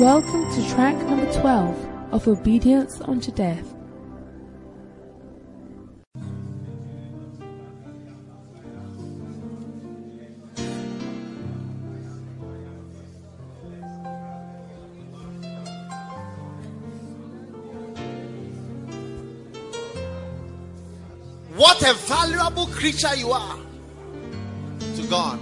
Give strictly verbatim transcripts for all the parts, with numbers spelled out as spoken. Welcome to track number twelve of Obedience unto Death. What a valuable creature you are to God.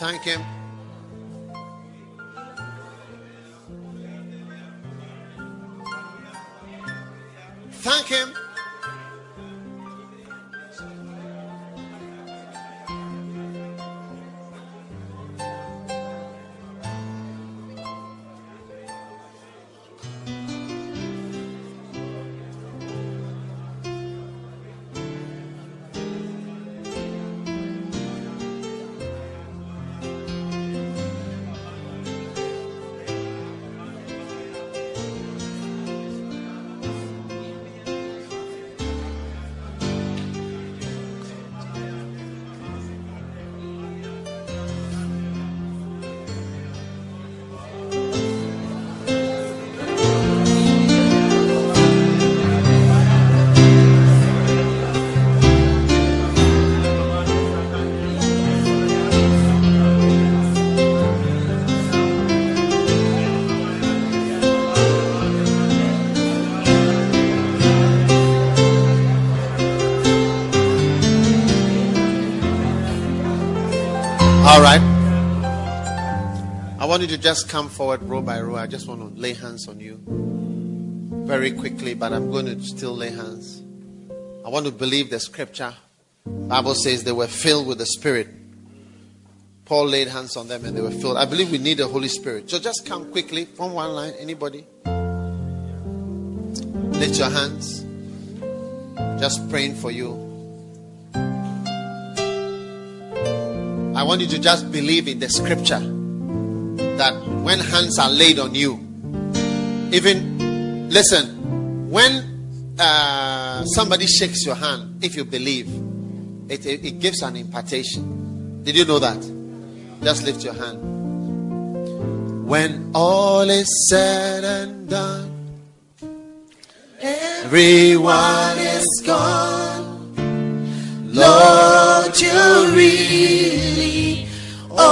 Thank Him. Thank Him. All right. I want you to just come forward row by row. I just want to lay hands on you very quickly, but I'm going to still lay hands. I want to believe the scripture. The Bible says they were filled with the Spirit. Paul laid hands on them and they were filled. I believe we need the Holy Spirit. So just come quickly from one line. Anybody? Lift your hands. Just praying for you. I want you to just believe in the scripture that when hands are laid on you, even, listen, when uh, somebody shakes your hand, if you believe, it, it, it gives an impartation. Did you know that? Just lift your hand. When all is said and done, everyone is gone, Lord, you read. All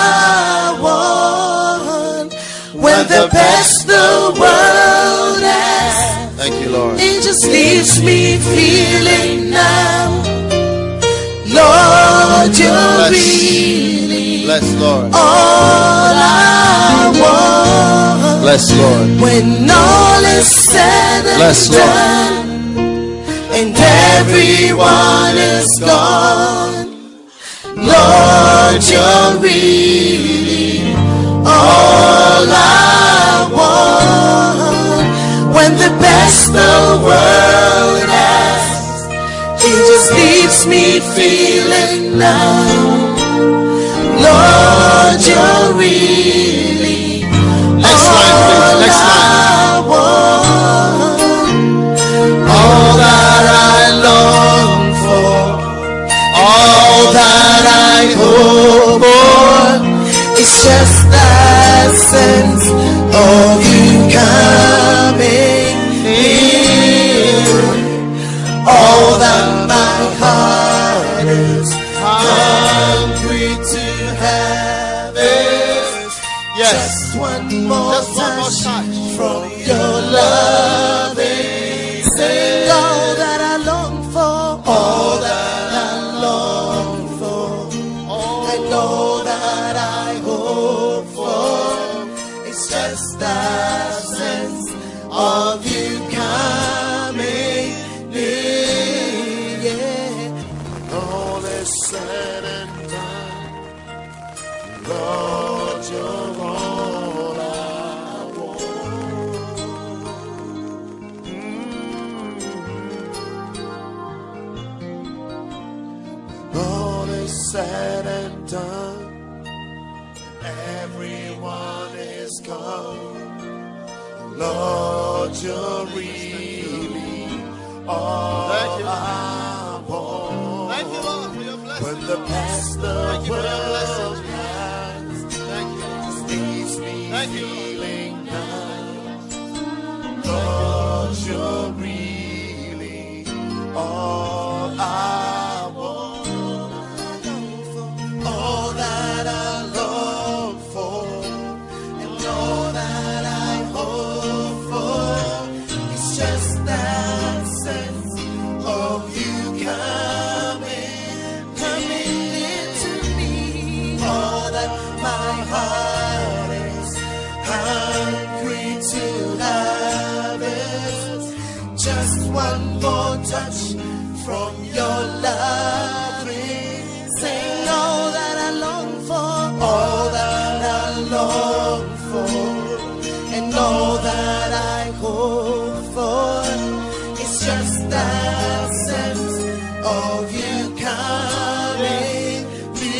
I want, when the best the world has, thank you, Lord. It just leaves me feeling now, Lord, you're really bless, Lord. All I want, bless, Lord. When all is said and bless, done, Lord. And everyone is gone, Lord, you're really all I want. When the best the world has, He just leaves me feeling now, Lord, you're really next all line, next I line. Want. All that I long for, all that I hope for, it's just that sense of you coming near. All that my heart is hungry to have is your is said and done, everyone is gone, Lord, you're really all I want. Thank you, Lord, for your blessing. When the past of the world has, just leaves me feeling down, Lord, you're really all I want. One more touch from your love. Sing all that I long for, all that I long for, and all that I hope for. It's just that sense of you coming me.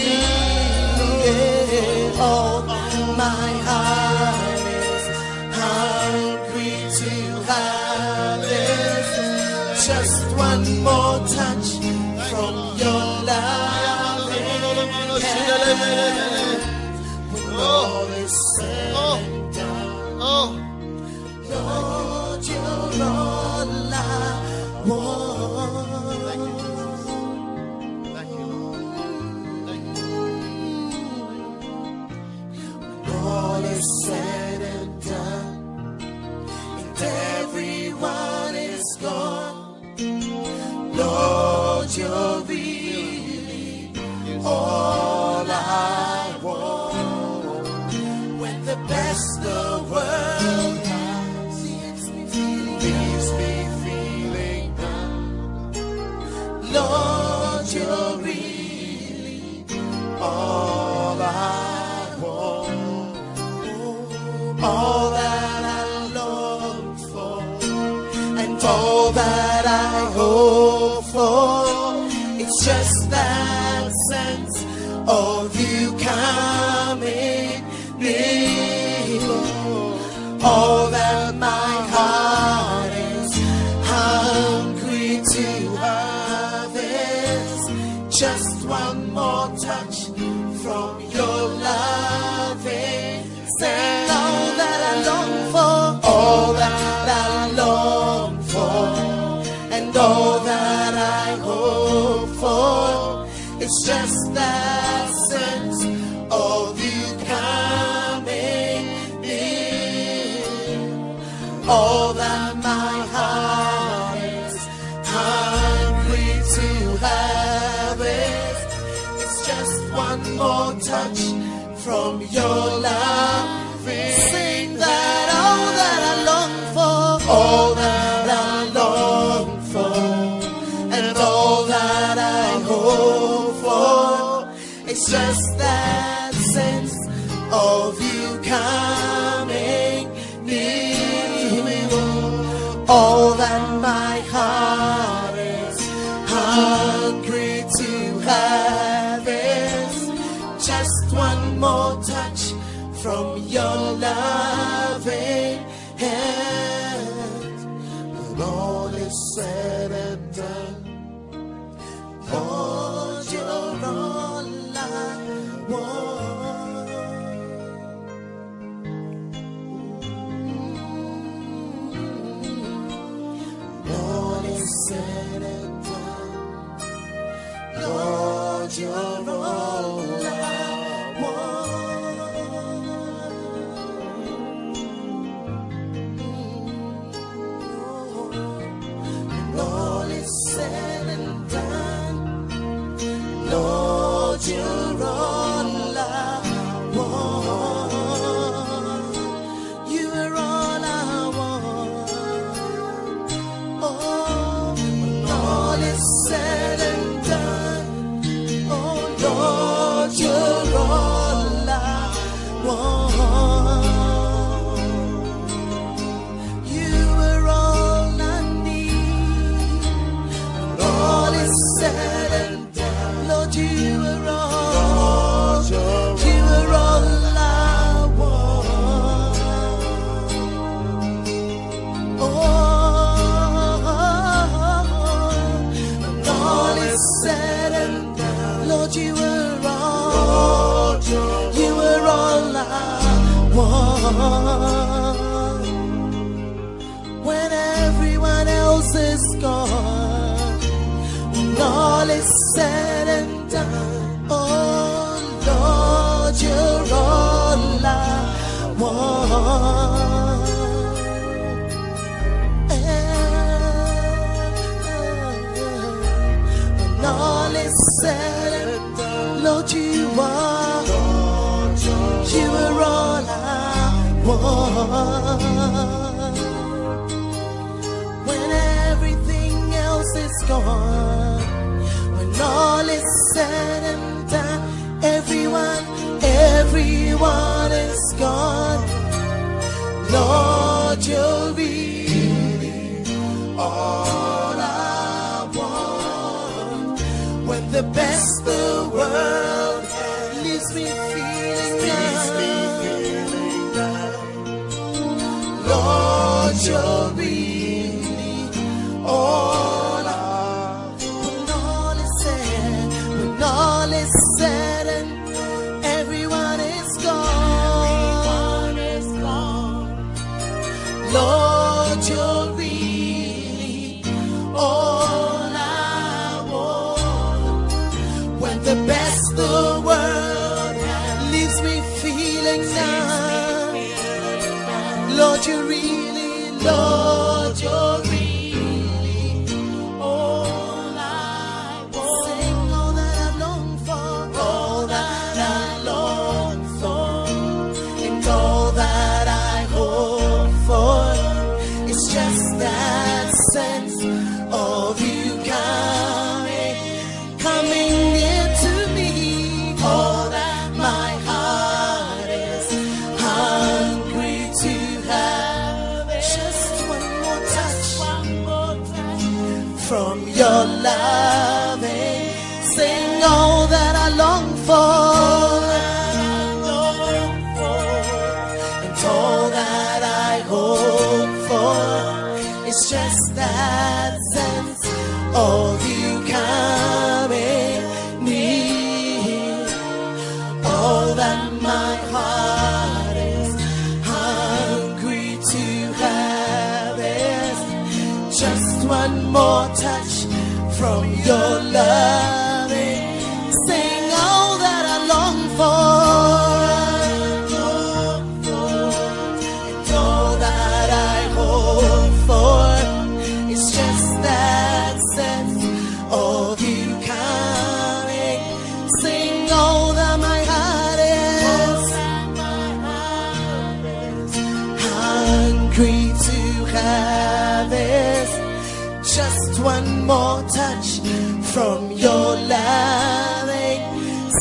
All my heart is hungry to have it. Just one more touch from your love. All is said and done, Lord, you're all I want. Thank you, Jesus. Thank you, Lord. Thank you. All is said and done, and everyone is gone, Lord, you're really all I want. When the best the world has, leaves me feeling down, Lord, you're really all I want. All that I long for, and all that I hope. It's just that sense of you coming near. All that my heart is hungry to have is just one more touch from your loving hand. All that I long for, all that I long for, and all that I hope. It's just that sense of you coming in. All that my heart is hungry to have it. It's just one more touch from your love. Sing that all that I long for, all that I long for, and all that I hope. It's just that sense of you coming near. All that my heart is hungry to have is just one more touch from your loving hand. When all is said and done, Lord, you're all Lord, it's said and done, Lord, you're all I want. Lord, it's said and done, Lord, you're all. You were gone, when everyone else is gone, when all is said and done, oh Lord, you're all I want. And when all is said and done, Lord, you are. You are all I want. When everything else is gone, when all is said and done, everyone, everyone is gone. Lord, you'll be all I want. When the best the world can leaves me feeling. Lord, you'll be all I want. When all is said, when all is said and everyone is gone, everyone is gone. Lord, you'll be all I want. When the best the world leaves me feeling down. Lord, you really, Lord, you're really all I want. Sing all that I long for, all that I long for, and all that I hope for. It's just that sense of you coming, coming near to me. All that my heart is hungry to. From your love, sing all that I long for, all that I long for, and all that I hope for. It's just that sense of you coming near. All that my heart is hungry to have is just one more touch from your love.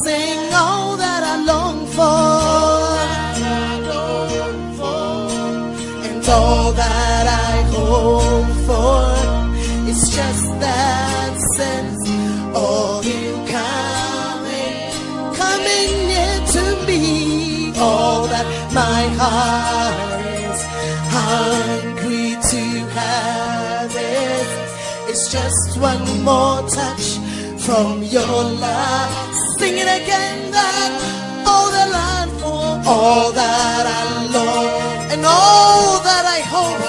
Sing all that I long for, and all that I hope for. It's just that sense of you coming. Sing all that my heart is hungry to have it. Just one more touch from your loving. Sing all that I long for, and all that I hope for. It's just that sense of you coming, coming near to me. All that my heart is hungry to have it. It's just one more touch from your love. Sing it again, that all that I long for, all that I long, and all that I hope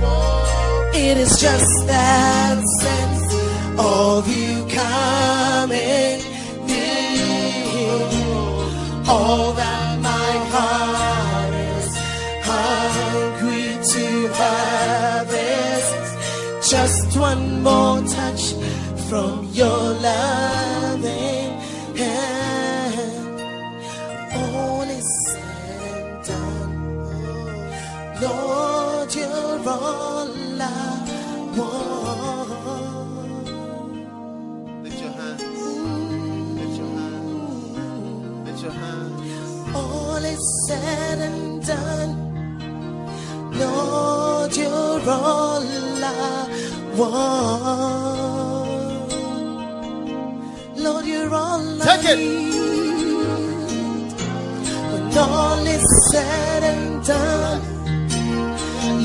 for. It is just that sense of you coming near. All that my heart is hungry to have it. Just one more touch from your loving hand. All is said and done. Lord, you're all I want. Lift your hands. Lift your hands. Lift your hands. All is said and done. Lord, you're all I want. Lord, you're all I need. When all is said and done,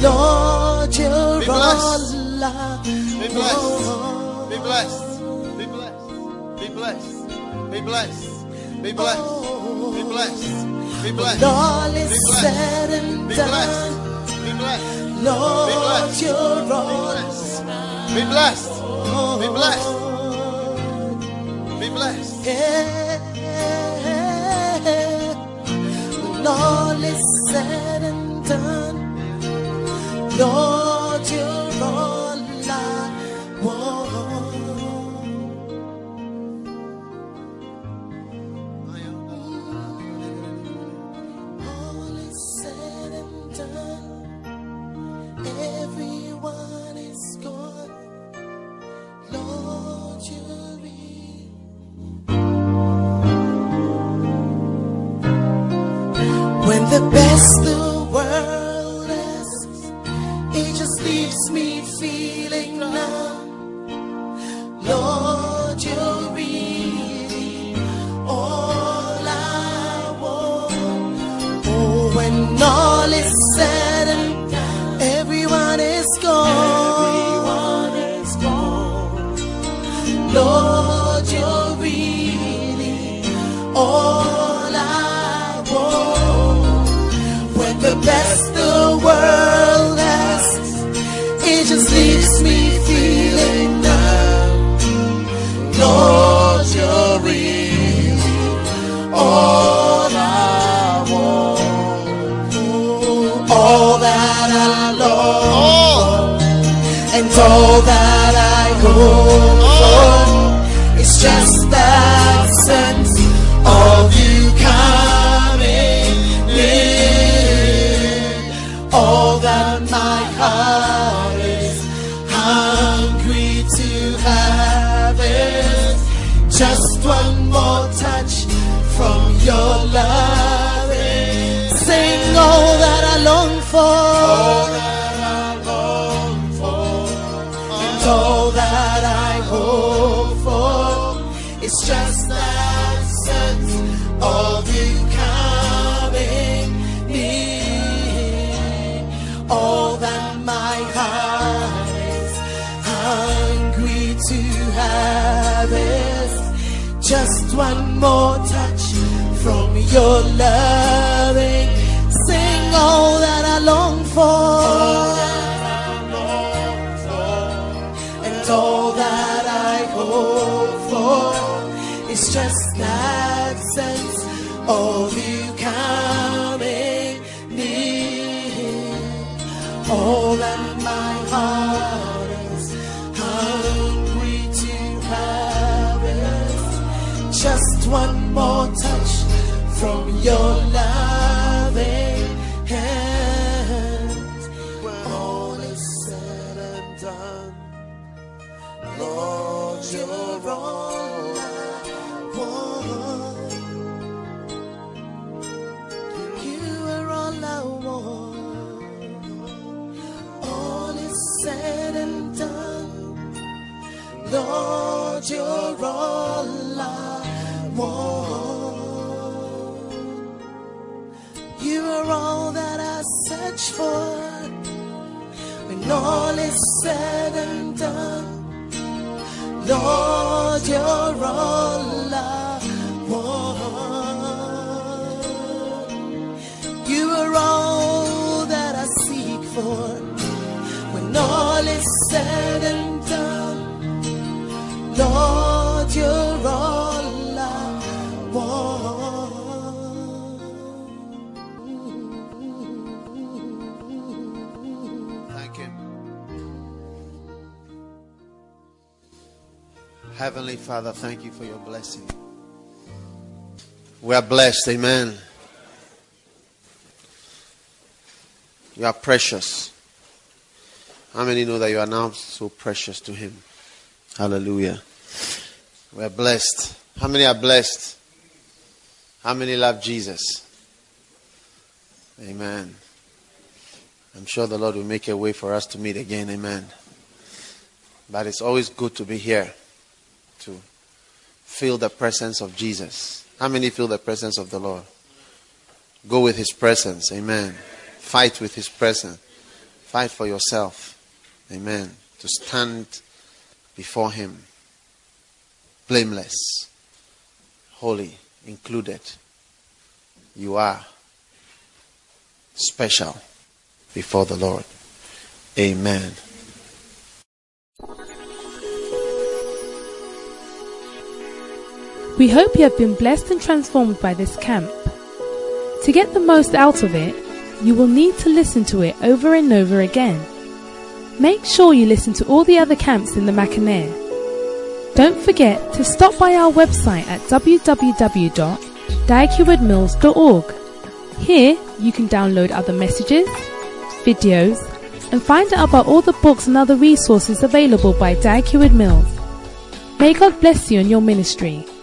Lord, you're all I want. Be blessed. Be blessed. Be blessed. Be blessed. Be blessed. Be blessed. Be blessed. Be blessed. When all is said and done, Lord, you're always mine. Be blessed. Be blessed. Be blessed. Yeah. When all is said and done, Lord, you're all I want. All is said and done. Everyone is gone. Lord, you'll be. When the best the world leaves me feeling numb, Lord, you're really all I want. Oh, when all is said and done, everyone is gone, everyone is gone, Lord, you're really all I want. When the best the world has, it just leaves me feeling numb, Lord, you're really all I want, all that I love, and all that I hope for. It's just that sense of you coming near, all that my heart to have it. Just one more touch from your love. Sing all that I long for, all that I long for, and all that I hope for. It's just that sense of you coming near, all that my heart to have it. Just one more touch from your loving. Sing all that I long for, all that I long for, and all that I hope for. It's just that sense of you coming near, all that my heart habits. Just one more touch from your loving hand. When all is said and done, Lord, you're all I want. You are all I want. All is said and done, Lord, you're all I want. You are all that I search for. When all is said and done, Lord, you're all I want. You are all that I seek for. When all is said and done, Lord, you're all I want. Thank you. Heavenly Father, thank you for your blessing. We are blessed, amen. You are precious. How many know that you are now so precious to him? Hallelujah. We are blessed. How many are blessed? How many love Jesus? Amen. I'm sure the Lord will make a way for us to meet again. Amen. But it's always good to be here, to feel the presence of Jesus. How many feel the presence of the Lord? Go with his presence. Amen. Fight with his presence. Fight for yourself. Amen. To stand before him, blameless, holy, included, you are special before the Lord. Amen. We hope you have been blessed and transformed by this camp. To get the most out of it, you will need to listen to it over and over again. Make sure you listen to all the other camps in the Macanair. Don't forget to stop by our website at w w w dot dikewood mills dot org. Here you can download other messages, videos, and find out about all the books and other resources available by Dikewood Mills. May God bless you and your ministry.